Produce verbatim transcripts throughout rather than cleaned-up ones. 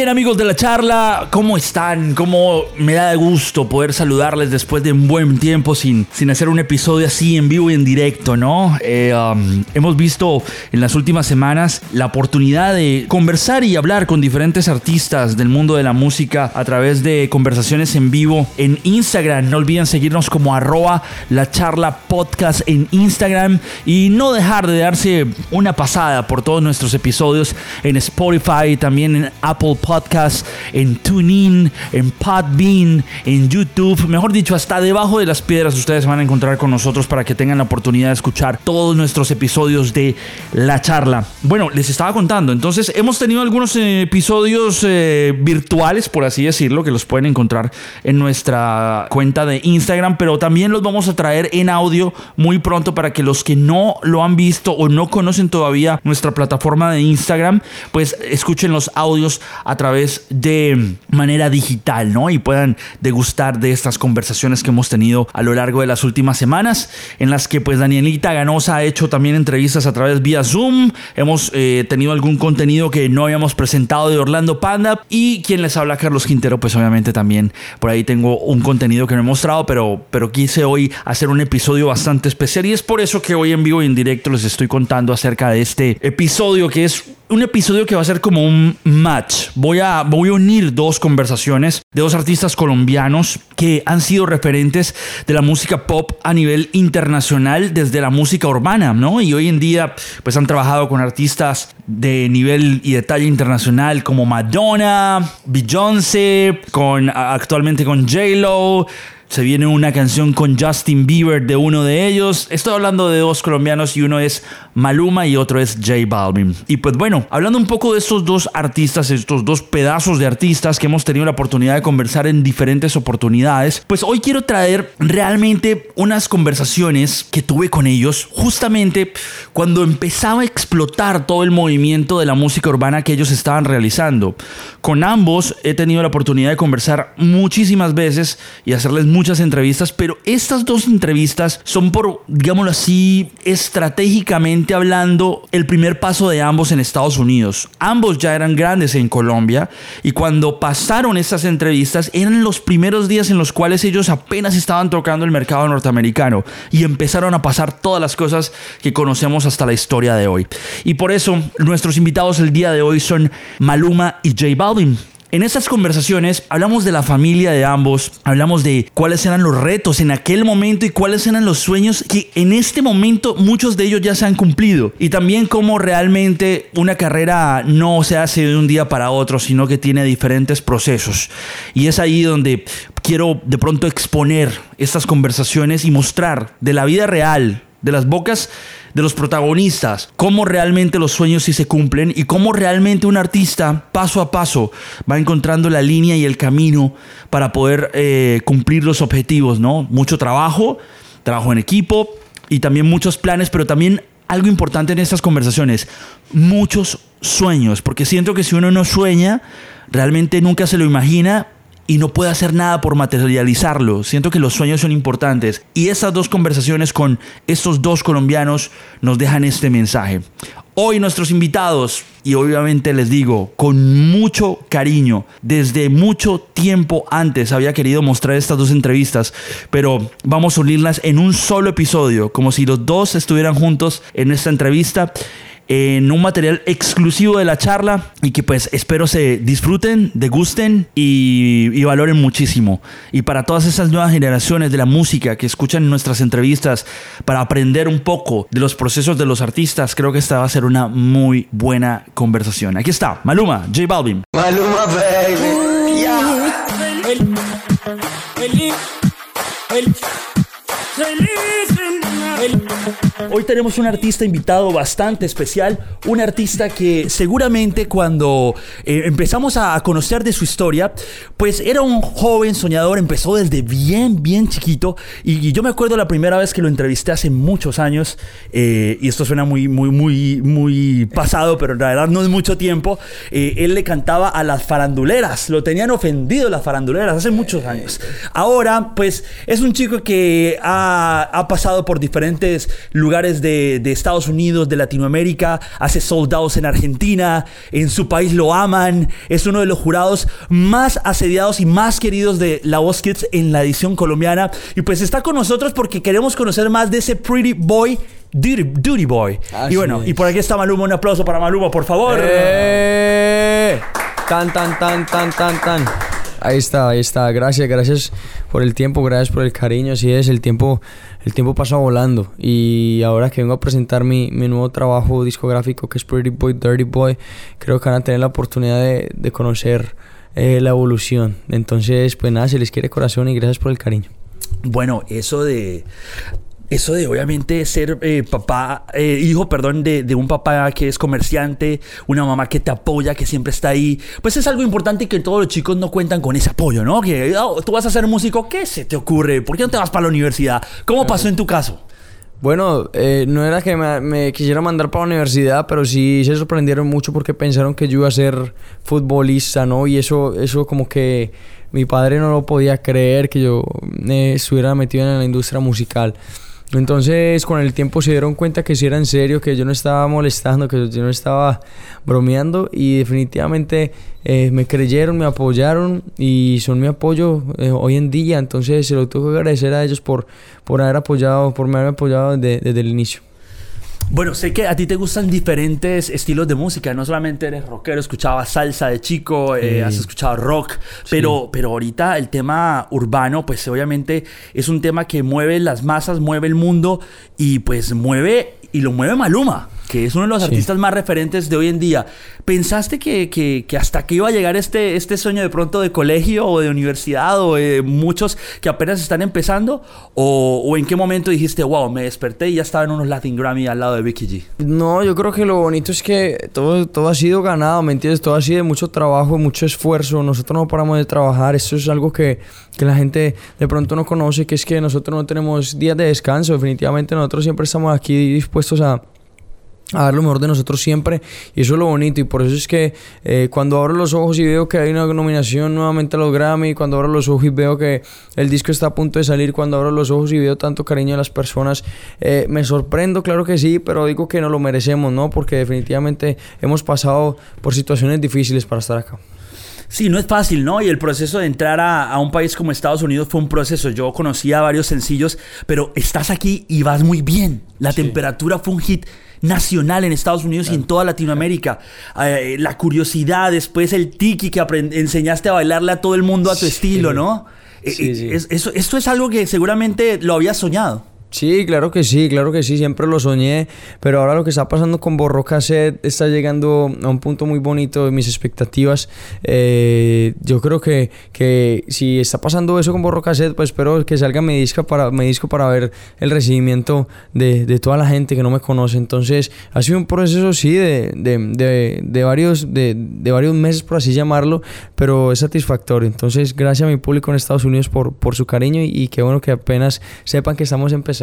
bien, amigos de La Charla, ¿cómo están? ¿Cómo me da gusto poder saludarles después de un buen tiempo sin, sin hacer un episodio así en vivo y en directo, ¿no? Eh, um, hemos visto en las últimas semanas la oportunidad de conversar y hablar con diferentes artistas del mundo de la música a través de conversaciones en vivo en Instagram. No olviden seguirnos como arroba LaCharlaPodcast en Instagram y no dejar de darse una pasada por todos nuestros episodios en Spotify, también en Apple Podcasts, en TuneIn, en Podbean, en YouTube. Mejor dicho, hasta debajo de las piedras ustedes van a encontrar con nosotros para que tengan la oportunidad de escuchar todos nuestros episodios de La Charla. Bueno, les estaba contando, entonces hemos tenido algunos episodios eh, virtuales, por así decirlo, que los pueden encontrar en nuestra cuenta de Instagram, pero también los vamos a traer en audio muy pronto para que los que no lo han visto o no conocen todavía nuestra plataforma de Instagram, pues escuchen los audios a través de manera digital, ¿no? Y puedan degustar de estas conversaciones que hemos tenido a lo largo de las últimas semanas, en las que pues Danielita Ganosa ha hecho también entrevistas a través vía Zoom. Hemos eh, tenido algún contenido que no habíamos presentado de Orlando Panda, y quien les habla, Carlos Quintero, pues obviamente también por ahí tengo un contenido que no he mostrado, pero, pero quise hoy hacer un episodio bastante especial, y es por eso que hoy en vivo y en directo les estoy contando acerca de este episodio, que es un episodio que va a ser como un match. Voy a, voy a unir dos conversaciones de dos artistas colombianos que han sido referentes de la música pop a nivel internacional desde la música urbana, ¿no? Y hoy en día pues han trabajado con artistas de nivel y de talla internacional como Madonna, Beyoncé, con, actualmente con J-Lo. Se viene una canción con Justin Bieber de uno de ellos. Estoy hablando de dos colombianos, y uno es Maluma y otro es J Balvin. Y pues bueno, hablando un poco de estos dos artistas, estos dos pedazos de artistas que hemos tenido la oportunidad de conversar en diferentes oportunidades, pues hoy quiero traer realmente unas conversaciones que tuve con ellos justamente cuando empezaba a explotar todo el movimiento de la música urbana que ellos estaban realizando. Con ambos he tenido la oportunidad de conversar muchísimas veces y hacerles muchas muchas entrevistas, pero estas dos entrevistas son, por, digámoslo así, estratégicamente hablando, el primer paso de ambos en Estados Unidos. Ambos ya eran grandes en Colombia, y cuando pasaron estas entrevistas eran los primeros días en los cuales ellos apenas estaban tocando el mercado norteamericano y empezaron a pasar todas las cosas que conocemos hasta la historia de hoy. Y por eso nuestros invitados el día de hoy son Maluma y J Balvin. En estas conversaciones hablamos de la familia de ambos, hablamos de cuáles eran los retos en aquel momento y cuáles eran los sueños que en este momento muchos de ellos ya se han cumplido, y también cómo realmente una carrera no se hace de un día para otro, sino que tiene diferentes procesos. Y es ahí donde quiero de pronto exponer estas conversaciones y mostrar de la vida real, de las bocas de los protagonistas, cómo realmente los sueños sí se cumplen y cómo realmente un artista paso a paso va encontrando la línea y el camino para poder eh, cumplir los objetivos, ¿no? Mucho trabajo, trabajo en equipo y también muchos planes, pero también algo importante en estas conversaciones, muchos sueños, porque siento que si uno no sueña, realmente nunca se lo imagina y no puede hacer nada por materializarlo. Siento que los sueños son importantes. Y estas dos conversaciones con estos dos colombianos nos dejan este mensaje. Hoy nuestros invitados, y obviamente les digo, con mucho cariño, desde mucho tiempo antes había querido mostrar estas dos entrevistas, pero vamos a unirlas en un solo episodio, como si los dos estuvieran juntos en esta entrevista, en un material exclusivo de La Charla, y que pues espero se disfruten, degusten y, y valoren muchísimo. Y para todas esas nuevas generaciones de la música que escuchan nuestras entrevistas para aprender un poco de los procesos de los artistas, creo que esta va a ser una muy buena conversación. Aquí está Maluma, J Balvin. Maluma, baby. Yeah. Feliz, feliz, feliz. Hoy tenemos un artista invitado bastante especial, un artista que seguramente cuando eh, empezamos a conocer de su historia, pues era un joven soñador, empezó desde bien, bien chiquito, y, y yo me acuerdo la primera vez que lo entrevisté hace muchos años, eh, y esto suena muy, muy, muy, muy pasado, pero la verdad no es mucho tiempo, eh, él le cantaba a las faranduleras, lo tenían ofendido las faranduleras hace muchos años. Ahora, pues, es un chico que ha, ha pasado por diferentes lugares lugares de, de Estados Unidos, de Latinoamérica, hace sold outs en Argentina, en su país lo aman, es uno de los jurados más asediados y más queridos de La Voz Kids en la edición colombiana, y pues está con nosotros porque queremos conocer más de ese Pretty Boy Duty, Duty Boy. Así y bueno, es. Y por aquí está Maluma, un aplauso para Maluma, por favor. ¡Eh! Tan, tan, tan, tan, tan, tan. Ahí está, ahí está. Gracias, gracias por el tiempo, gracias por el cariño. Así es, el tiempo, el tiempo pasa volando. Y ahora que vengo a presentar mi, mi nuevo trabajo discográfico, que es Pretty Boy, Dirty Boy, creo que van a tener la oportunidad de, de conocer eh, la evolución. Entonces, pues nada, se les quiere corazón y gracias por el cariño. Bueno, eso de... Eso de obviamente ser eh, papá, eh, hijo, perdón, de, de un papá que es comerciante, una mamá que te apoya, que siempre está ahí, pues es algo importante que todos los chicos no cuentan con ese apoyo, ¿no? Que oh, tú vas a ser músico, ¿qué se te ocurre? ¿Por qué no te vas para la universidad? ¿Cómo pasó en tu caso? Bueno, eh, no era que me, me quisiera mandar para la universidad, pero sí se sorprendieron mucho porque pensaron que yo iba a ser futbolista, ¿no? Y eso, eso como que mi padre no lo podía creer, que yo eh, estuviera metido en la industria musical. Entonces, con el tiempo se dieron cuenta que sí era en serio, que yo no estaba molestando, que yo no estaba bromeando, y definitivamente eh, me creyeron, me apoyaron y son mi apoyo eh, hoy en día. Entonces, se lo tengo que agradecer a ellos por, por haber apoyado, por haberme apoyado desde, desde el inicio. Bueno, sé que a ti te gustan diferentes estilos de música. No solamente eres rockero, escuchabas salsa de chico, eh, sí. Has escuchado rock. Pero, sí. pero ahorita el tema urbano, pues obviamente es un tema que mueve las masas, mueve el mundo y pues mueve, y lo mueve Maluma, que es uno de los sí. artistas más referentes de hoy en día. ¿Pensaste que, que, que hasta que iba a llegar este, este sueño de pronto de colegio o de universidad o de muchos que apenas están empezando? ¿O, o en qué momento dijiste, wow, me desperté y ya estaba en unos Latin Grammy al lado de Vicky G? No, yo creo que lo bonito es que todo, todo ha sido ganado, ¿me entiendes? Todo ha sido de mucho trabajo, mucho esfuerzo. Nosotros no paramos de trabajar. Eso es algo que, que la gente de pronto no conoce, que es que nosotros no tenemos días de descanso. Definitivamente nosotros siempre estamos aquí dispuestos a... a dar lo mejor de nosotros siempre, y eso es lo bonito, y por eso es que eh, cuando abro los ojos y veo que hay una nominación nuevamente a los Grammy, cuando abro los ojos y veo que el disco está a punto de salir, cuando abro los ojos y veo tanto cariño de las personas, eh, me sorprendo, claro que sí, pero digo que nos lo merecemos, ¿no? Porque definitivamente hemos pasado por situaciones difíciles para estar acá. Sí, no es fácil, ¿no? Y el proceso de entrar a, a un país como Estados Unidos fue un proceso. Yo conocía varios sencillos, pero estás aquí y vas muy bien. La sí. temperatura fue un hit nacional en Estados Unidos claro. y en toda Latinoamérica. Claro. Eh, la curiosidad, después el tiki que aprend- enseñaste a bailarle a todo el mundo a tu sí. estilo, ¿no? Sí, eh, sí. Es, eso, esto es algo que seguramente lo habías soñado. Sí, claro que sí, claro que sí, siempre lo soñé, pero ahora lo que está pasando con Borró Cassette está llegando a un punto muy bonito de mis expectativas. Eh, yo creo que, que si está pasando eso con Borró Cassette, pues espero que salga mi disco para, mi disco para ver el recibimiento de, de toda la gente que no me conoce. Entonces, ha sido un proceso, sí, de, de, de, de, varios, de, de varios meses, por así llamarlo, pero es satisfactorio. Entonces, gracias a mi público en Estados Unidos por, por su cariño, y, y qué bueno que apenas sepan que estamos empezando.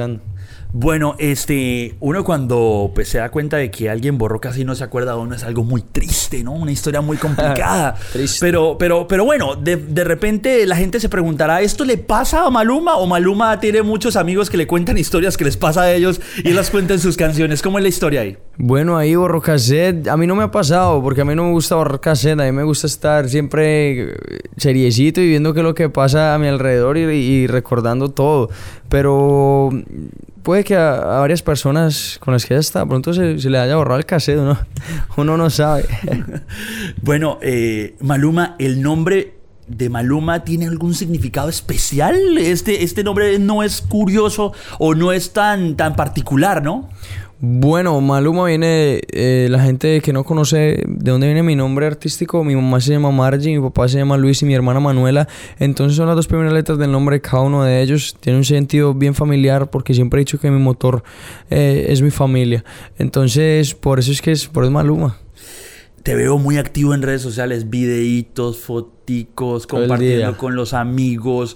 Bueno, este, uno cuando pues, se da cuenta de que alguien borró casi no se acuerda de uno, es algo muy triste, ¿no? Una historia muy complicada. Triste. Pero, pero, pero bueno, de, de repente la gente se preguntará, ¿esto le pasa a Maluma? ¿O Maluma tiene muchos amigos que le cuentan historias que les pasa a ellos y las cuentan en sus canciones? ¿Cómo es la historia ahí? Bueno, ahí Borró Cassette, a mí no me ha pasado, porque a mí no me gusta Borró Cassette, a mí me gusta estar siempre seriecito y viendo qué es lo que pasa a mi alrededor y, y recordando todo, pero puede que a, a varias personas con las que ya está, pronto se, se le haya borrado el cassette, ¿no? Uno no sabe. Bueno, eh, Maluma, el nombre de Maluma tiene algún significado especial. Este, este nombre no es curioso o no es tan, tan particular, ¿no? Bueno, Maluma viene, eh, la gente que no conoce de dónde viene mi nombre artístico, mi mamá se llama Margie, mi papá se llama Luis y mi hermana Manuela, entonces son las dos primeras letras del nombre de cada uno de ellos, tiene un sentido bien familiar porque siempre he dicho que mi motor eh, es mi familia, entonces por eso es que es, por eso es Maluma. Te veo muy activo en redes sociales, videitos, foticos, compartiendo con los amigos.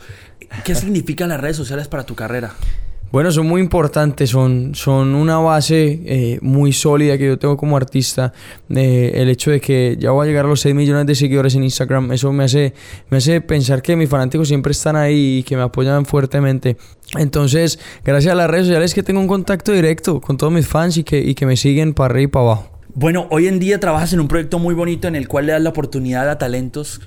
¿Qué significan las redes sociales para tu carrera? Bueno, son muy importantes, son, son una base eh, muy sólida que yo tengo como artista. Eh, el hecho de que ya voy a llegar a los seis millones de seguidores en Instagram, eso me hace, me hace pensar que mis fanáticos siempre están ahí y que me apoyan fuertemente. Entonces, gracias a las redes sociales que tengo un contacto directo con todos mis fans y que, y que me siguen para arriba y para abajo. Bueno, hoy en día trabajas en un proyecto muy bonito en el cual le das la oportunidad a talentos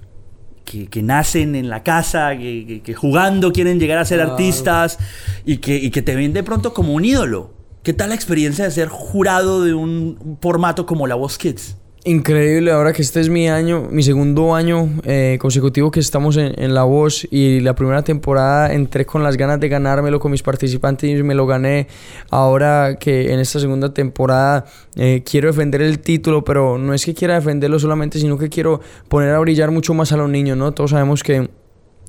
Que, que nacen en la casa, que, que, que jugando quieren llegar a ser claro. artistas y que, y que te ven de pronto como un ídolo. ¿Qué tal la experiencia de ser jurado de un formato como La Voz Kids? Increíble, ahora que este es mi año, mi segundo año eh, consecutivo que estamos en, en La Voz, y la primera temporada entré con las ganas de ganármelo con mis participantes y me lo gané. Ahora que en esta segunda temporada eh, quiero defender el título, pero no es que quiera defenderlo solamente, sino que quiero poner a brillar mucho más a los niños, ¿no? Todos sabemos que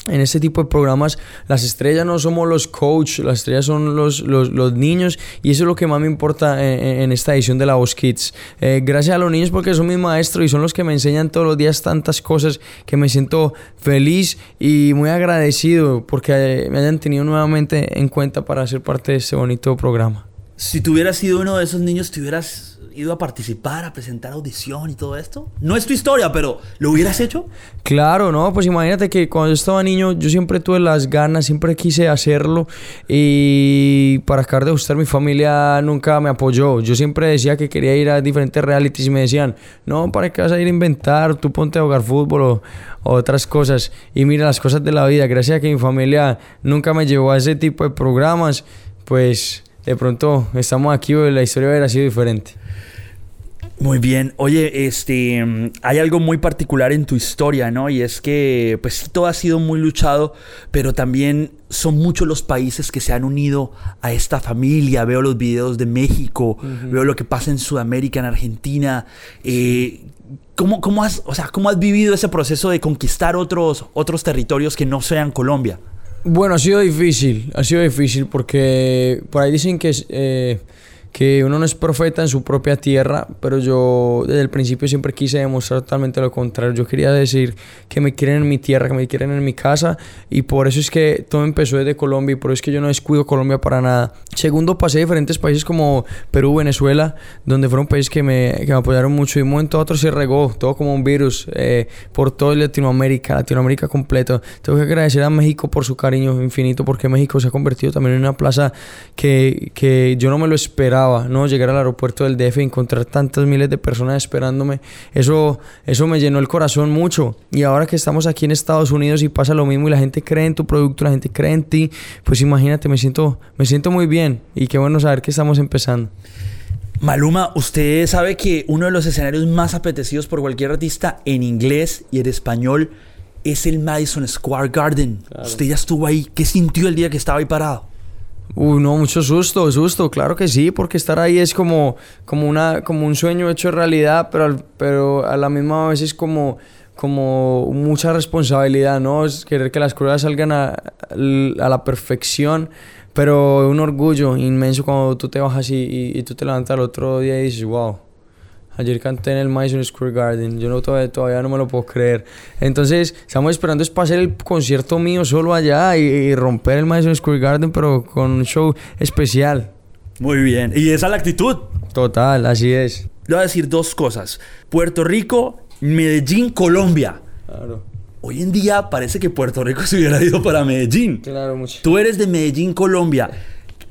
en este tipo de programas las estrellas no somos los coaches, las estrellas son los, los, los niños, y eso es lo que más me importa en, en esta edición de La Voz Kids. Eh, gracias a los niños porque son mis maestros y son los que me enseñan todos los días tantas cosas que me siento feliz y muy agradecido porque me hayan tenido nuevamente en cuenta para ser parte de este bonito programa. Si tú hubieras sido uno de esos niños, ¿te hubieras ido a participar, a presentar audición y todo esto? No es tu historia, pero ¿lo hubieras hecho? Claro, no, pues imagínate que cuando yo estaba niño yo siempre tuve las ganas, siempre quise hacerlo, y para acabar de ajustar mi familia nunca me apoyó. Yo siempre decía que quería ir a diferentes realities y me decían, no, ¿para qué vas a ir a inventar? Tú ponte a jugar fútbol o, o otras cosas. Y mira, las cosas de la vida, gracias a que mi familia nunca me llevó a ese tipo de programas, pues de pronto estamos aquí y la historia hubiera sido diferente. Muy bien. Oye, este, hay algo muy particular en tu historia, ¿no? Y es que, pues sí, todo ha sido muy luchado, pero también son muchos los países que se han unido a esta familia. Veo los videos de México, uh-huh. veo lo que pasa en Sudamérica, en Argentina. Eh, ¿cómo, cómo has, o sea, ¿cómo has vivido ese proceso de conquistar otros, otros territorios que no sean Colombia? Bueno, ha sido difícil, ha sido difícil porque por ahí dicen que... Eh, que uno no es profeta en su propia tierra, pero yo desde el principio siempre quise demostrar totalmente lo contrario. Yo quería decir que me quieren en mi tierra, que me quieren en mi casa, y por eso es que todo empezó desde Colombia, y por eso es que yo no descuido Colombia para nada. Segundo, pasé a diferentes países como Perú, Venezuela, donde fueron países que me, que me apoyaron mucho, y un momento a otro se regó, todo como un virus, eh, por toda Latinoamérica, Latinoamérica completo. Tengo que agradecer a México por su cariño infinito, porque México se ha convertido también en una plaza que, que yo no me lo esperaba, ¿no? Llegar al aeropuerto del D F y encontrar tantas miles de personas esperándome, eso, eso me llenó el corazón mucho. Y ahora que estamos aquí en Estados Unidos y pasa lo mismo y la gente cree en tu producto, la gente cree en ti, pues imagínate, me siento, me siento muy bien, y qué bueno saber que estamos empezando. Maluma, usted sabe que uno de los escenarios más apetecidos por cualquier artista en inglés y en español es el Madison Square Garden. Claro. Usted ya estuvo ahí. ¿Qué sintió el día que estaba ahí parado? Uy, no, mucho susto, susto, claro que sí, porque estar ahí es como, como, una, como un sueño hecho realidad, pero, al, pero a la misma vez es como, como mucha responsabilidad, ¿no? Es querer que las cosas salgan a, a la perfección, pero un orgullo inmenso cuando tú te bajas y, y, y tú te levantas al otro día y dices, wow. Ayer canté en el Madison Square Garden, yo no, todavía, todavía no me lo puedo creer. Entonces, estamos esperando es para hacer el concierto mío solo allá y, y romper el Madison Square Garden, pero con un show especial. Muy bien, y esa es la actitud. Total, así es. Le voy a decir dos cosas: Puerto Rico, Medellín, Colombia. Claro. Hoy en día parece que Puerto Rico se hubiera ido para Medellín. Claro, mucho. Tú eres de Medellín, Colombia.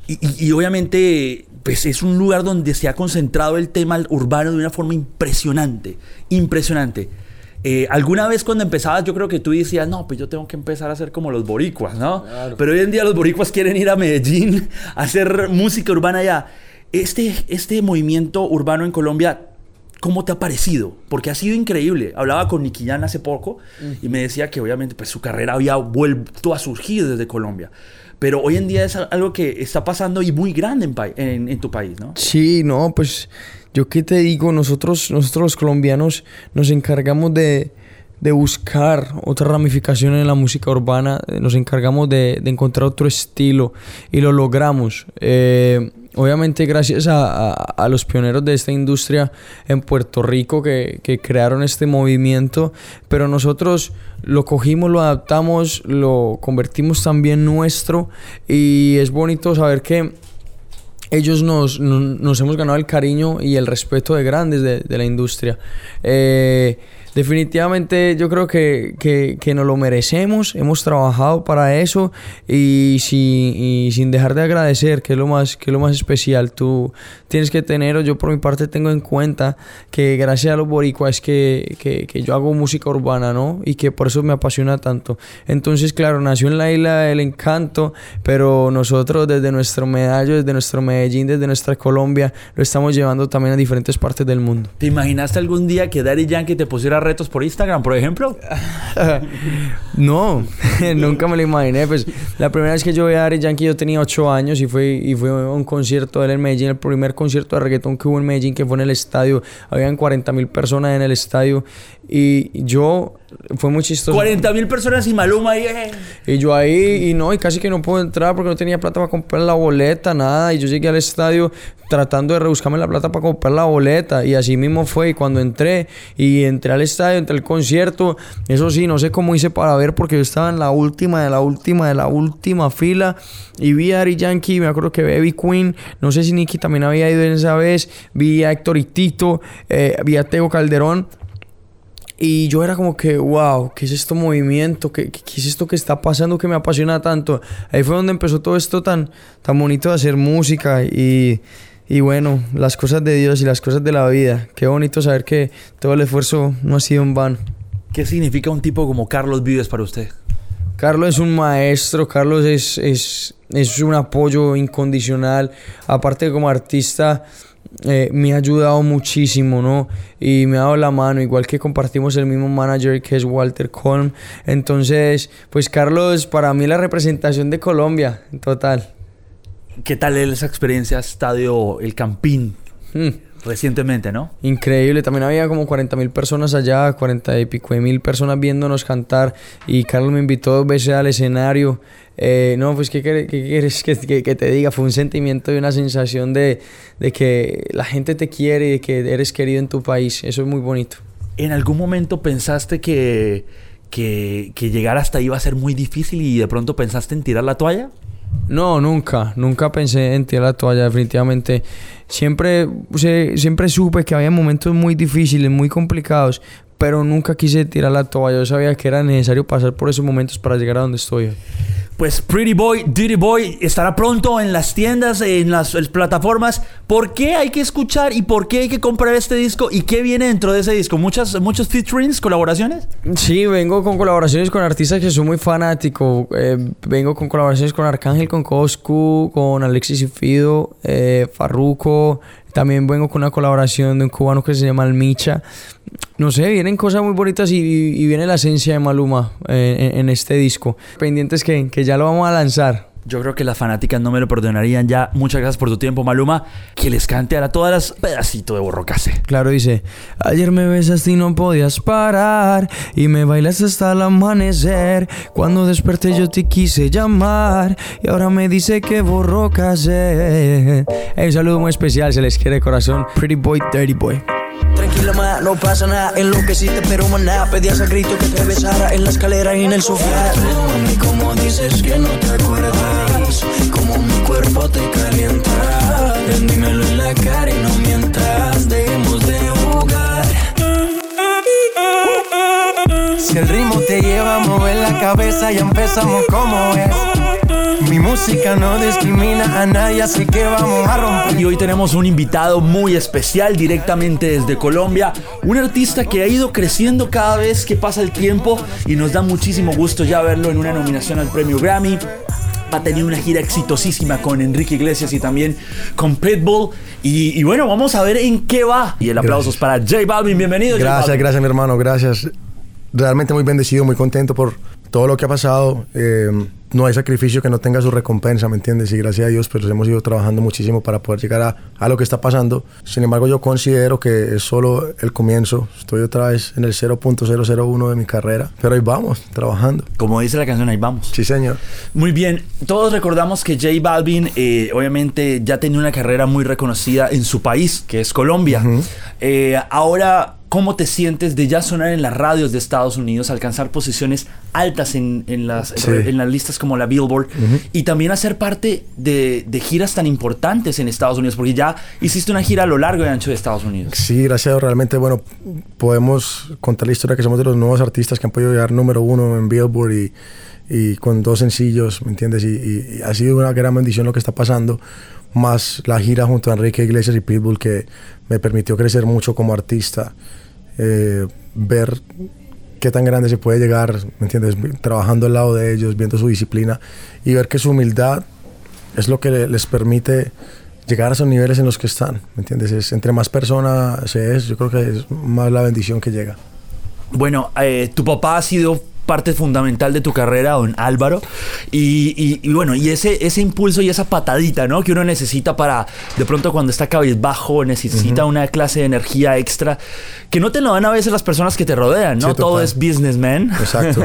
Y, y, y obviamente, pues es un lugar donde se ha concentrado el tema urbano de una forma impresionante, impresionante. Eh, alguna vez cuando empezabas, yo creo que tú decías, no, pues yo tengo que empezar a ser como los boricuas, ¿no? Claro. Pero hoy en día los boricuas quieren ir a Medellín a hacer música urbana allá. Este, este movimiento urbano en Colombia, ¿cómo te ha parecido? Porque ha sido increíble. Hablaba con Nicky Jam hace poco y me decía que obviamente pues, su carrera había vuelto a surgir desde Colombia. Pero hoy en día es algo que está pasando y muy grande en, pa- en, en tu país, ¿no? Sí, no, pues yo qué te digo, nosotros, nosotros los colombianos nos encargamos de... de buscar otra ramificación en la música urbana, nos encargamos de, de encontrar otro estilo y lo logramos. Eh, obviamente gracias a, a, a los pioneros de esta industria en Puerto Rico que, que crearon este movimiento, pero nosotros lo cogimos, lo adaptamos, lo convertimos también nuestro, y es bonito saber que ellos nos, nos, nos hemos ganado el cariño y el respeto de grandes de, de la industria. Eh, definitivamente yo creo que, que, que nos lo merecemos, hemos trabajado para eso y, si, y sin dejar de agradecer, que es lo más, que es lo más especial. Tú tienes que tener, o yo por mi parte tengo en cuenta, que gracias a los boricuas es que, que, que yo hago música urbana, ¿no? Y que por eso me apasiona tanto. Entonces, claro, nació en la Isla del Encanto, pero nosotros desde nuestro Medallo, desde nuestro Medellín, desde nuestra Colombia, lo estamos llevando también a diferentes partes del mundo. ¿Te imaginaste algún día que Daddy Yankee te pusiera retos por Instagram, por ejemplo? No, nunca me lo imaginé. Pues la primera vez que yo vi a Daddy Yankee yo tenía ocho años y fue, y fue a un concierto de él en Medellín, el primer concierto de reggaetón que hubo en Medellín, que fue en el estadio. Habían cuarenta mil personas en el estadio y yo... Fue muy chistoso. cuarenta mil personas y Maluma ahí. Eh. Y yo ahí, y no, y casi que no puedo entrar porque no tenía plata para comprar la boleta, nada. Y yo llegué al estadio tratando de rebuscarme la plata para comprar la boleta. Y así mismo fue. Y cuando entré, y entré al estadio, entré al concierto. Eso sí, no sé cómo hice para ver, porque yo estaba en la última, de la última, de la última fila. Y vi a Daddy Yankee, me acuerdo que Baby Queen. No sé si Nicky también había ido en esa vez. Vi a Héctor y Tito, eh, vi a Tego Calderón. Y yo era como que, wow, ¿qué es este movimiento? ¿Qué, qué, ¿Qué es esto que está pasando que me apasiona tanto? Ahí fue donde empezó todo esto tan, tan bonito de hacer música y, y bueno, las cosas de Dios y las cosas de la vida. Qué bonito saber que todo el esfuerzo no ha sido en vano. ¿Qué significa un tipo como Carlos Vives para usted? Carlos es un maestro, Carlos es, es, es un apoyo incondicional. Aparte, como artista... Eh, me ha ayudado muchísimo, ¿no? Y me ha dado la mano, igual que compartimos el mismo manager, que es Walter Colm. Entonces, pues Carlos, para mí la representación de Colombia, en total. ¿Qué tal esa experiencia Estadio El Campín? Mm. Recientemente, ¿no? Increíble. También había como cuarenta mil personas allá, cuarenta y pico de mil personas viéndonos cantar. Y Carlos me invitó dos veces al escenario. Eh, no, pues, ¿qué quieres que, que, que te diga? Fue un sentimiento y una sensación de, de que la gente te quiere y de que eres querido en tu país. Eso es muy bonito. ¿En algún momento pensaste que, que, que llegar hasta ahí iba a ser muy difícil y de pronto pensaste en tirar la toalla? No, nunca, nunca pensé en tirar la toalla, definitivamente. Siempre, siempre supe que había momentos muy difíciles, muy complicados, pero nunca quise tirar la toalla. Yo sabía que era necesario pasar por esos momentos para llegar a donde estoy hoy. Pues Pretty Boy, Dirty Boy estará pronto en las tiendas, en las, en las plataformas. ¿Por qué hay que escuchar y por qué hay que comprar este disco? ¿Y qué viene dentro de ese disco? ¿Muchas, muchos featurings, colaboraciones? Sí, vengo con colaboraciones con artistas que soy muy fanático. Eh, vengo con colaboraciones con Arcángel, con Coscu, con Alexis y Fido, eh, Farruko. También vengo con una colaboración de un cubano que se llama El Micha. No sé, vienen cosas muy bonitas y, y viene la esencia de Maluma eh, en, en este disco. Pendientes que, que ya lo vamos a lanzar. Yo creo que las fanáticas no me lo perdonarían ya. Muchas gracias por tu tiempo, Maluma. Que les cante ahora todas las pedacitos de Borrocase. Claro, dice. Ayer me besaste y no podías parar, y me bailaste hasta el amanecer. Cuando desperté yo te quise llamar, y ahora me dice que Borrocase. Hey, un saludo muy especial, se les quiere de corazón. Pretty Boy, Dirty Boy. Tranquila ma, no pasa nada, enloqueciste pero maná. Pedías a grito que te besara en la escalera y en el sofá. Y como dices que no te acuerdas, como mi cuerpo te calienta. Ven, dímelo en la cara y no mientas, dejemos de jugar. Si el ritmo te lleva a mover la cabeza, ya empezamos como es. Mi música no discrimina a nadie, así que vamos a romper. Y hoy tenemos un invitado muy especial, directamente desde Colombia. Un artista que ha ido creciendo cada vez que pasa el tiempo y nos da muchísimo gusto ya verlo en una nominación al premio Grammy. Ha tenido una gira exitosísima con Enrique Iglesias y también con Pitbull. Y, y bueno, vamos a ver en qué va. Y el aplauso es para J Balvin. Bienvenido, J Balvin. Gracias, gracias, mi hermano, gracias. Realmente muy bendecido, muy contento por todo lo que ha pasado. Eh, no hay sacrificio que no tenga su recompensa, ¿me entiendes? Y gracias a Dios, pues hemos ido trabajando muchísimo para poder llegar a, a lo que está pasando. Sin embargo, yo considero que es solo el comienzo. Estoy otra vez en el cero punto cero cero uno de mi carrera, pero ahí vamos, trabajando. Como dice la canción, ahí vamos. Sí, señor. Muy bien. Todos recordamos que J Balvin, eh, obviamente, ya tenía una carrera muy reconocida en su país, que es Colombia. Uh-huh. Eh, ahora... ¿Cómo te sientes de ya sonar en las radios de Estados Unidos, alcanzar posiciones altas en, en, las, sí. en las listas como la Billboard, uh-huh. y también hacer parte de, de giras tan importantes en Estados Unidos? Porque ya hiciste una gira a lo largo y ancho de Estados Unidos. Sí, gracias. Realmente, bueno, podemos contar la historia que somos de los nuevos artistas que han podido llegar número uno en Billboard y, y con dos sencillos, ¿me entiendes? Y, y, y ha sido una gran bendición lo que está pasando. Más la gira junto a Enrique Iglesias y Pitbull, que me permitió crecer mucho como artista. Eh, ver qué tan grande se puede llegar, ¿me entiendes? Trabajando al lado de ellos, viendo su disciplina y ver que su humildad es lo que les permite llegar a esos niveles en los que están, ¿me entiendes? Es, entre más personas se es, yo creo que es más la bendición que llega. Bueno, eh, tu papá ha sido parte fundamental de tu carrera, don Álvaro, y, y, y bueno, y ese, ese impulso y esa patadita, ¿no?, que uno necesita para, de pronto cuando está cabizbajo, necesita uh-huh. una clase de energía extra, que no te lo dan a veces las personas que te rodean, ¿no? Sí, todo es businessman. Exacto.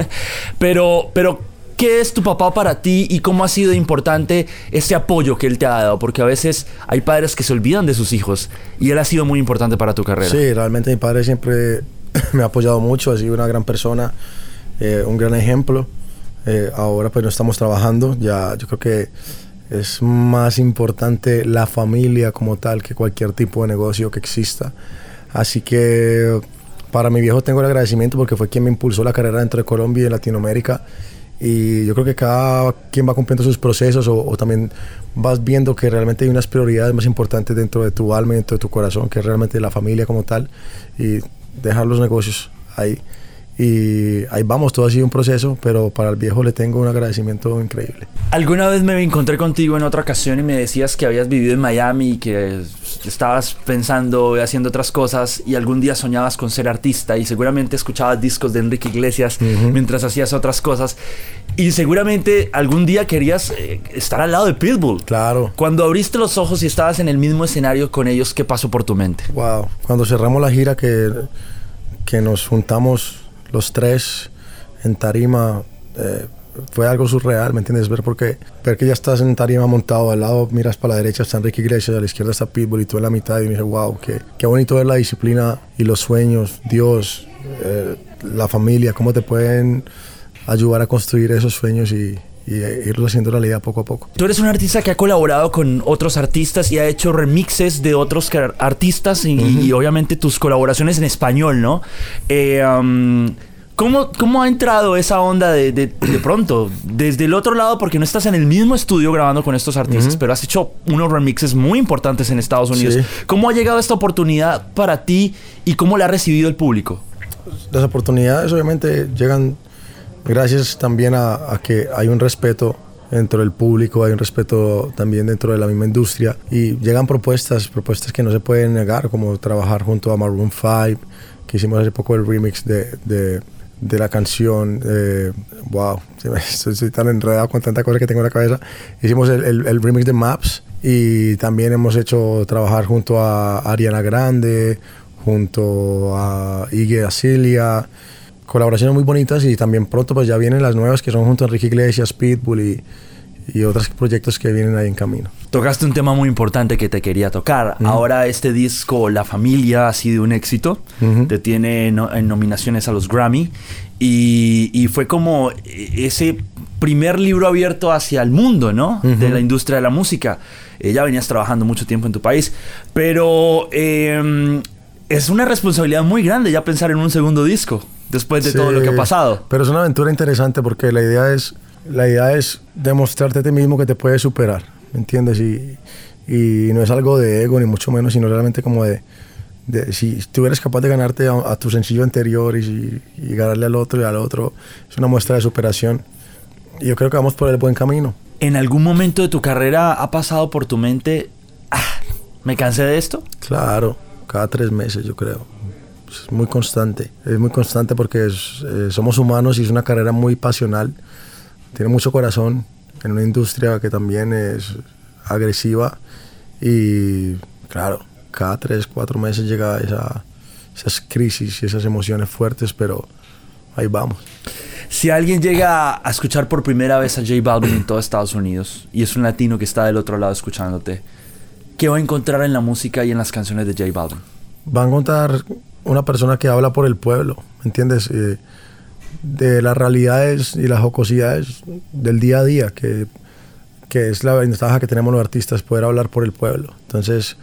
pero, pero, ¿qué es tu papá para ti y cómo ha sido importante ese apoyo que él te ha dado? Porque a veces hay padres que se olvidan de sus hijos, y él ha sido muy importante para tu carrera. Sí, realmente mi padre siempre me ha apoyado mucho, ha sido una gran persona. Eh, un gran ejemplo. Eh, ahora pues no estamos trabajando, ya yo creo que es más importante la familia como tal que cualquier tipo de negocio que exista. Así que para mi viejo tengo el agradecimiento porque fue quien me impulsó la carrera dentro de Colombia y de Latinoamérica. Y yo creo que cada quien va cumpliendo sus procesos o, o también vas viendo que realmente hay unas prioridades más importantes dentro de tu alma y dentro de tu corazón, que es realmente la familia como tal, y dejar los negocios ahí. Y ahí vamos, todo ha sido un proceso, pero para el viejo le tengo un agradecimiento increíble. Alguna vez me encontré contigo en otra ocasión y me decías que habías vivido en Miami y que estabas pensando y haciendo otras cosas y algún día soñabas con ser artista y seguramente escuchabas discos de Enrique Iglesias uh-huh. mientras hacías otras cosas y seguramente algún día querías eh, estar al lado de Pitbull. Claro. Cuando abriste los ojos y estabas en el mismo escenario con ellos, ¿qué pasó por tu mente? Wow, cuando cerramos la gira que, que nos juntamos los tres en tarima, eh, fue algo surreal, ¿me entiendes? Ver, porque, ver que ya estás en tarima montado, al lado miras para la derecha está Enrique Iglesias, a la izquierda está Pitbull y tú en la mitad, y me dije, wow, qué, qué bonito ver la disciplina y los sueños, Dios, eh, la familia, cómo te pueden ayudar a construir esos sueños y... y irlo haciendo realidad poco a poco. Tú eres un artista que ha colaborado con otros artistas y ha hecho remixes de otros car- artistas y, uh-huh. y obviamente tus colaboraciones en español, ¿no? Eh, um, ¿cómo, ¿Cómo ha entrado esa onda de, de, de pronto? Desde el otro lado, porque no estás en el mismo estudio grabando con estos artistas, uh-huh. pero has hecho unos remixes muy importantes en Estados Unidos. Sí. ¿Cómo ha llegado esta oportunidad para ti y cómo la ha recibido el público? Las oportunidades obviamente llegan... Gracias también a, a que hay un respeto dentro del público, hay un respeto también dentro de la misma industria y llegan propuestas, propuestas que no se pueden negar, como trabajar junto a Maroon cinco, que hicimos hace poco el remix de, de, de la canción, eh, wow, estoy, estoy tan enredado con tanta cosa que tengo en la cabeza, hicimos el, el, el remix de Maps y también hemos hecho trabajar junto a Ariana Grande, junto a Iggy Azalea. Colaboraciones muy bonitas y también pronto pues ya vienen las nuevas que son junto a Enrique Iglesias, Pitbull y, y otros proyectos que vienen ahí en camino. Tocaste un tema muy importante que te quería tocar. Uh-huh. Ahora este disco, La Familia, ha sido un éxito. Uh-huh. Te tiene no, en nominaciones a los Grammy y, y fue como ese primer libro abierto hacia el mundo, ¿no? Uh-huh. De la industria de la música. Eh, ya venías trabajando mucho tiempo en tu país, pero eh, es una responsabilidad muy grande ya pensar en un segundo disco. Después de sí, todo lo que ha pasado. Pero es una aventura interesante porque la idea es, la idea es demostrarte a ti mismo que te puedes superar, ¿me entiendes? Y, y no es algo de ego, ni mucho menos, sino realmente como de... de si tú eres capaz de ganarte a, a tu sencillo anterior y, y, y ganarle al otro y al otro, es una muestra de superación. Y yo creo que vamos por el buen camino. ¿En algún momento de tu carrera ha pasado por tu mente, ah, me cansé de esto? Claro, cada tres meses yo creo. Es muy constante, es muy constante porque es, eh, somos humanos y es una carrera muy pasional, tiene mucho corazón, en una industria que también es agresiva y claro, cada tres, cuatro meses llega esa, esas crisis y esas emociones fuertes, pero ahí vamos. Si alguien llega a escuchar por primera vez a J Balvin en todo Estados Unidos y es un latino que está del otro lado escuchándote, ¿qué va a encontrar en la música y en las canciones de J Balvin? Va a encontrar una persona que habla por el pueblo, ¿me entiendes? Eh, de las realidades y las jocosidades del día a día, que, que es la ventaja que tenemos los artistas, poder hablar por el pueblo. Entonces,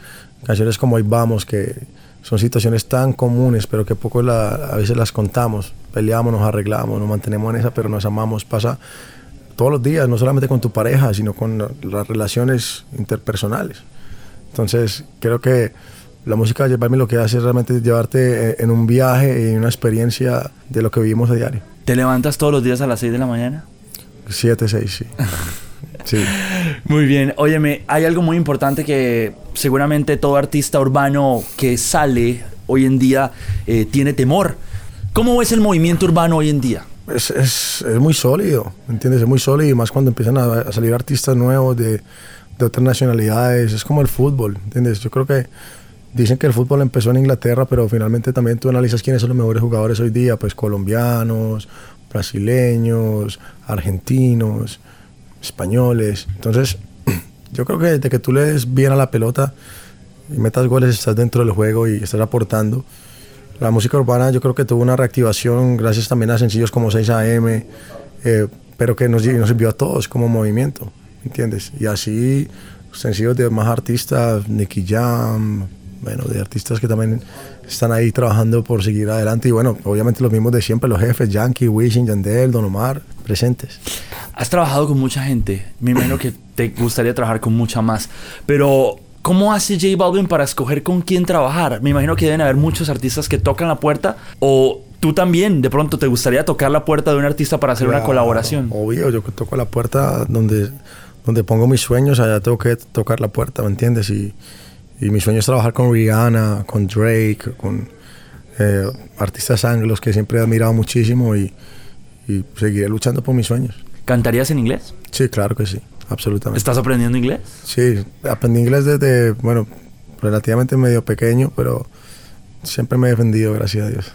canciones como Ahí Vamos, que son situaciones tan comunes, pero que poco la, a veces las contamos, peleamos, nos arreglamos, nos mantenemos en esa, pero nos amamos, pasa todos los días, no solamente con tu pareja, sino con las relaciones interpersonales. Entonces, creo que la música de J Balvin lo que hace es realmente llevarte en un viaje y una experiencia de lo que vivimos a diario. ¿Te levantas todos los días a las seis de la mañana? siete, seis, sí. Sí. Muy bien. Óyeme, hay algo muy importante que seguramente todo artista urbano que sale hoy en día eh, tiene temor. ¿Cómo ves el movimiento urbano hoy en día? Es, es, es muy sólido, ¿entiendes? Es muy sólido, y más cuando empiezan a, a salir artistas nuevos de, de otras nacionalidades. Es como el fútbol, ¿entiendes? Yo creo que dicen que el fútbol empezó en Inglaterra, pero finalmente también tú analizas quiénes son los mejores jugadores hoy día, pues colombianos, brasileños, argentinos, españoles. Entonces, yo creo que desde que tú le des bien a la pelota y metas goles, estás dentro del juego y estás aportando. La música urbana yo creo que tuvo una reactivación gracias también a sencillos como seis A M, eh, pero que nos, nos sirvió a todos como movimiento, ¿entiendes? Y así sencillos de más artistas, Nicky Jam, bueno, de artistas que también están ahí trabajando por seguir adelante. Y bueno, obviamente los mismos de siempre, los jefes, Yankee, Wisin, Yandel, Don Omar, presentes. Has trabajado con mucha gente. Me imagino que te gustaría trabajar con mucha más. Pero, ¿cómo hace J Balvin para escoger con quién trabajar? Me imagino que deben haber muchos artistas que tocan la puerta. O tú también, de pronto, ¿te gustaría tocar la puerta de un artista para hacer claro, una colaboración? Obvio, yo toco la puerta donde, donde pongo mis sueños. Allá tengo que tocar la puerta, ¿me entiendes? Y... Y mi sueño es trabajar con Rihanna, con Drake, con eh, artistas anglos que siempre he admirado muchísimo, y, y seguiré luchando por mis sueños. ¿Cantarías en inglés? Sí, claro que sí, absolutamente. ¿Estás aprendiendo inglés? Sí, aprendí inglés desde, bueno, relativamente medio pequeño, pero siempre me he defendido, gracias a Dios.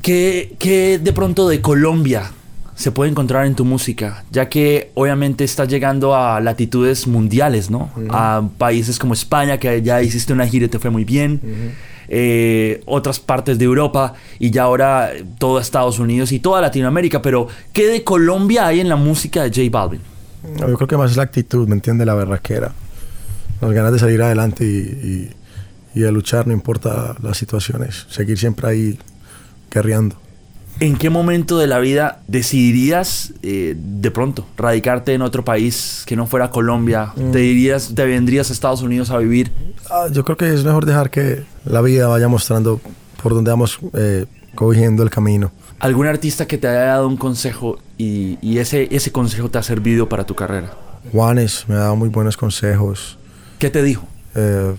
¿Qué, qué de pronto de Colombia se puede encontrar en tu música, ya que obviamente estás llegando a latitudes mundiales, ¿no? Uh-huh. A países como España, que ya hiciste una gira y te fue muy bien, uh-huh. eh, otras partes de Europa, y ya ahora todo Estados Unidos y toda Latinoamérica. Pero, ¿qué de Colombia hay en la música de J Balvin? Yo creo que más es la actitud, ¿me entiendes? La berraquera, las ganas de salir adelante y, y, y de luchar, no importa las situaciones, seguir siempre ahí guerreando. ¿En qué momento de la vida decidirías eh, de pronto radicarte en otro país que no fuera Colombia? Mm. ¿Te dirías, te vendrías a Estados Unidos a vivir? Ah, yo creo que es mejor dejar que la vida vaya mostrando por donde vamos eh, cogiendo el camino. ¿Algún artista que te haya dado un consejo y, y ese, ese consejo te ha servido para tu carrera? Juanes me ha dado muy buenos consejos. ¿Qué te dijo? Eh,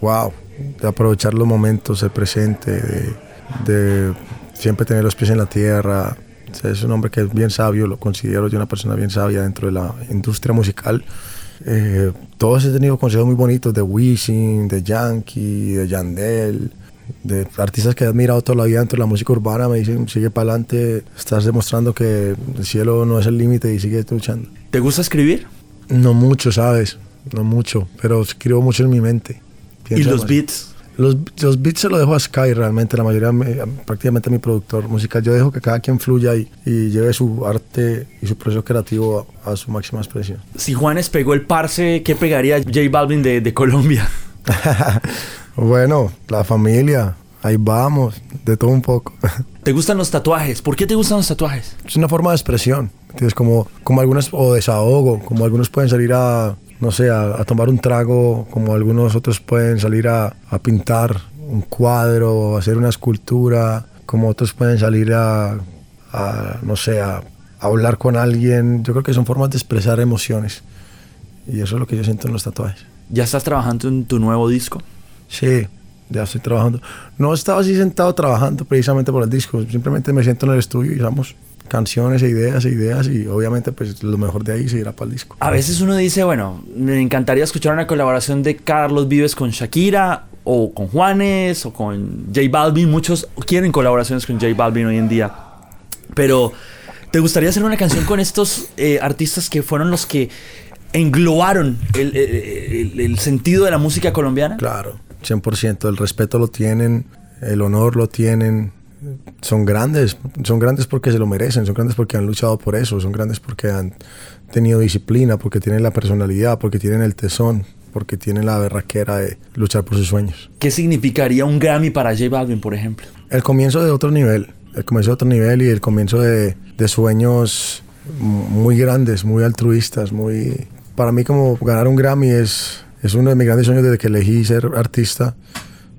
wow, de aprovechar los momentos, el presente, de... de siempre tener los pies en la tierra. O sea, es un hombre que es bien sabio, lo considero yo una persona bien sabia dentro de la industria musical. Eh, todos he tenido consejos muy bonitos de Wisin, de Yankee, de Yandel, de artistas que he admirado toda la vida dentro de la música urbana. Me dicen, sigue para adelante, estás demostrando que el cielo no es el límite y sigue luchando. ¿Te gusta escribir? No mucho, ¿sabes? No mucho, pero escribo mucho en mi mente. Pienso ¿Y los más. beats? Los, los beats se los dejo a Sky realmente, la mayoría, me, prácticamente a mi productor musical. Yo dejo que cada quien fluya y, y lleve su arte y su proceso creativo a, a su máxima expresión. Si Juanes pegó el parce, ¿qué pegaría J Balvin de, de Colombia? Bueno, la familia, ahí vamos, de todo un poco. ¿Te gustan los tatuajes? ¿Por qué te gustan los tatuajes? Es una forma de expresión, entonces como, como algunos, o desahogo, como algunos pueden salir a... no sé, a, a tomar un trago, como algunos otros pueden salir a, a pintar un cuadro, a hacer una escultura, como otros pueden salir a, a no sé, a, a hablar con alguien. Yo creo que son formas de expresar emociones, y eso es lo que yo siento en los tatuajes. ¿Ya estás trabajando en tu nuevo disco? Sí, ya estoy trabajando. No estaba así sentado trabajando precisamente por el disco, simplemente me siento en el estudio y vamos... canciones e ideas e ideas, y obviamente pues lo mejor de ahí se irá para el disco. A veces uno dice, bueno, me encantaría escuchar una colaboración de Carlos Vives con Shakira, o con Juanes, o con J Balvin. Muchos quieren colaboraciones con J Balvin hoy en día, pero ¿te gustaría hacer una canción con estos eh, artistas que fueron los que englobaron el, el, el, el sentido de la música colombiana? Claro, cien por ciento, el respeto lo tienen, el honor lo tienen, son grandes, son grandes porque se lo merecen, son grandes porque han luchado por eso, son grandes porque han tenido disciplina, porque tienen la personalidad, porque tienen el tesón, porque tienen la berraquera de luchar por sus sueños. ¿Qué significaría un Grammy para J Balvin, por ejemplo? El comienzo de otro nivel, el comienzo de otro nivel y el comienzo de, de sueños muy grandes, muy altruistas, muy... Para mí, como ganar un Grammy es, es uno de mis grandes sueños desde que elegí ser artista.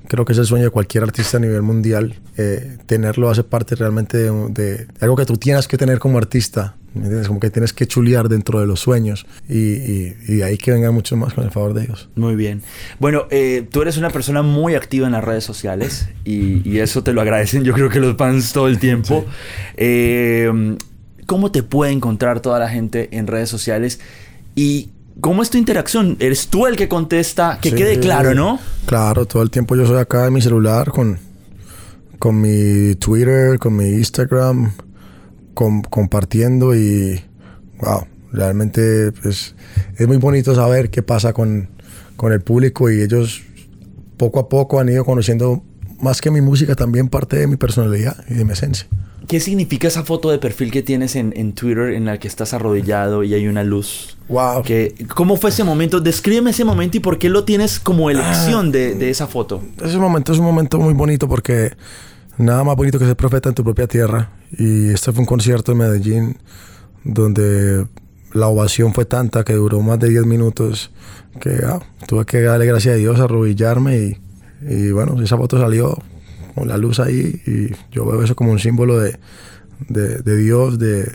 Creo que es el sueño de cualquier artista a nivel mundial. Eh, tenerlo hace parte realmente de, de, de algo que tú tienes que tener como artista. ¿Me entiendes? Como que tienes que chulear dentro de los sueños. Y, y, y de ahí que vengan muchos más, con el favor de Dios. Muy bien. Bueno, eh, tú eres una persona muy activa en las redes sociales. Y, y eso te lo agradecen, yo creo que los fans todo el tiempo. Sí. Eh, ¿Cómo te puede encontrar toda la gente en redes sociales? ¿Y cómo es tu interacción? ¿Eres tú el que contesta? Que sí, quede claro, ¿no? Claro, todo el tiempo yo soy acá en mi celular con, con mi Twitter, con mi Instagram, con, compartiendo y... Wow, realmente es, es muy bonito saber qué pasa con, con el público y ellos poco a poco han ido conociendo más que mi música, también parte de mi personalidad y de mi esencia. ¿Qué significa esa foto de perfil que tienes en, en Twitter en la que estás arrodillado y hay una luz? Wow. Que, ¿cómo fue ese momento? Descríbeme ese momento y por qué lo tienes como elección de, de esa foto. Ese momento es un momento muy bonito porque nada más bonito que ser profeta en tu propia tierra. Y este fue un concierto en Medellín donde la ovación fue tanta que duró más de diez minutos que ah, tuve que darle gracias a Dios, arrodillarme y, y bueno, esa foto salió... con la luz ahí y yo veo eso como un símbolo de, de, de Dios, de,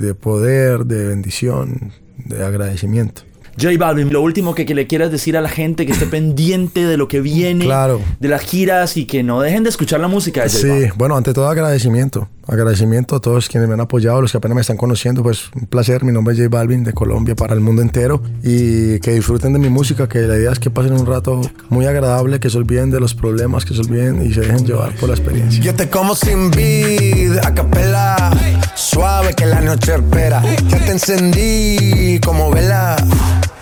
de poder, de bendición, de agradecimiento. J Balvin, lo último que, que le quieras decir a la gente que esté pendiente de lo que viene, claro, de las giras y que no dejen de escuchar la música de J Balvin. Sí, bueno, ante todo agradecimiento. Agradecimiento a todos quienes me han apoyado, los que apenas me están conociendo, pues un placer. Mi nombre es J Balvin, de Colombia para el mundo entero. Y que disfruten de mi música, que la idea es que pasen un rato muy agradable, que se olviden de los problemas, que se olviden y se dejen llevar por la experiencia. Yo te como sin vid, a capela, suave que la noche espera. Yo te encendí como vela.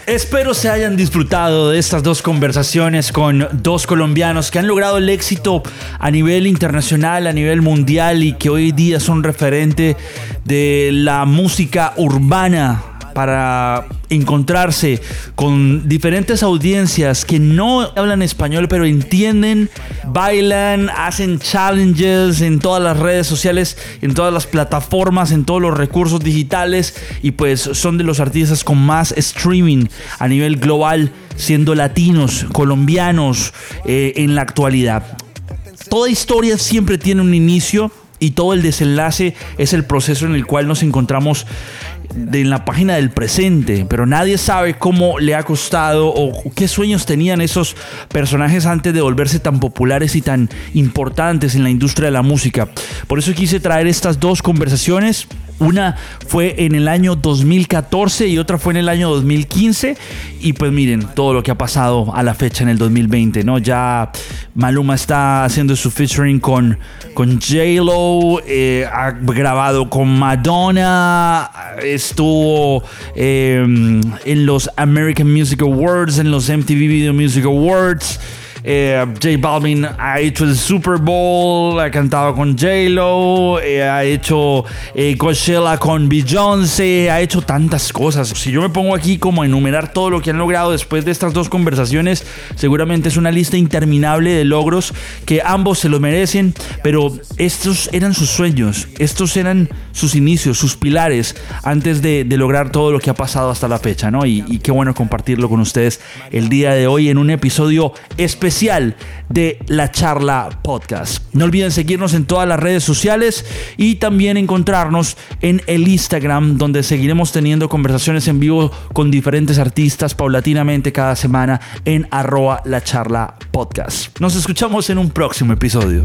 Espero se hayan disfrutado de estas dos conversaciones con dos colombianos que han logrado el éxito a nivel internacional, a nivel mundial y que hoy día son referente de la música urbana para encontrarse con diferentes audiencias que no hablan español pero entienden, bailan, hacen challenges en todas las redes sociales, en todas las plataformas, en todos los recursos digitales y pues son de los artistas con más streaming a nivel global, siendo latinos, colombianos eh, en la actualidad. Toda historia siempre tiene un inicio y todo el desenlace es el proceso en el cual nos encontramos en la página del presente, pero nadie sabe cómo le ha costado o qué sueños tenían esos personajes antes de volverse tan populares y tan importantes en la industria de la música. Por eso quise traer estas dos conversaciones. Una fue en el año dos mil catorce y otra fue en el año dos mil quince. Y pues miren todo lo que ha pasado a la fecha en el dos mil veinte, ¿no? Ya Maluma está haciendo su featuring con, con J-Lo, eh, ha grabado con Madonna, estuvo eh, en los American Music Awards, en los M T V Video Music Awards. Eh, J Balvin ha hecho el Super Bowl, ha cantado con J-Lo, eh, ha hecho eh, Coachella con Beyoncé, ha hecho tantas cosas. Si yo me pongo aquí como a enumerar todo lo que han logrado después de estas dos conversaciones, seguramente es una lista interminable de logros que ambos se lo merecen, pero estos eran sus sueños, estos eran sus inicios, sus pilares antes de, de lograr todo lo que ha pasado hasta la fecha, ¿no? Y, y qué bueno compartirlo con ustedes el día de hoy en un episodio especial de La Charla Podcast. No olviden seguirnos en todas las redes sociales y también encontrarnos en el Instagram, donde seguiremos teniendo conversaciones en vivo con diferentes artistas paulatinamente cada semana en arroba La Charla Podcast. Nos escuchamos en un próximo episodio.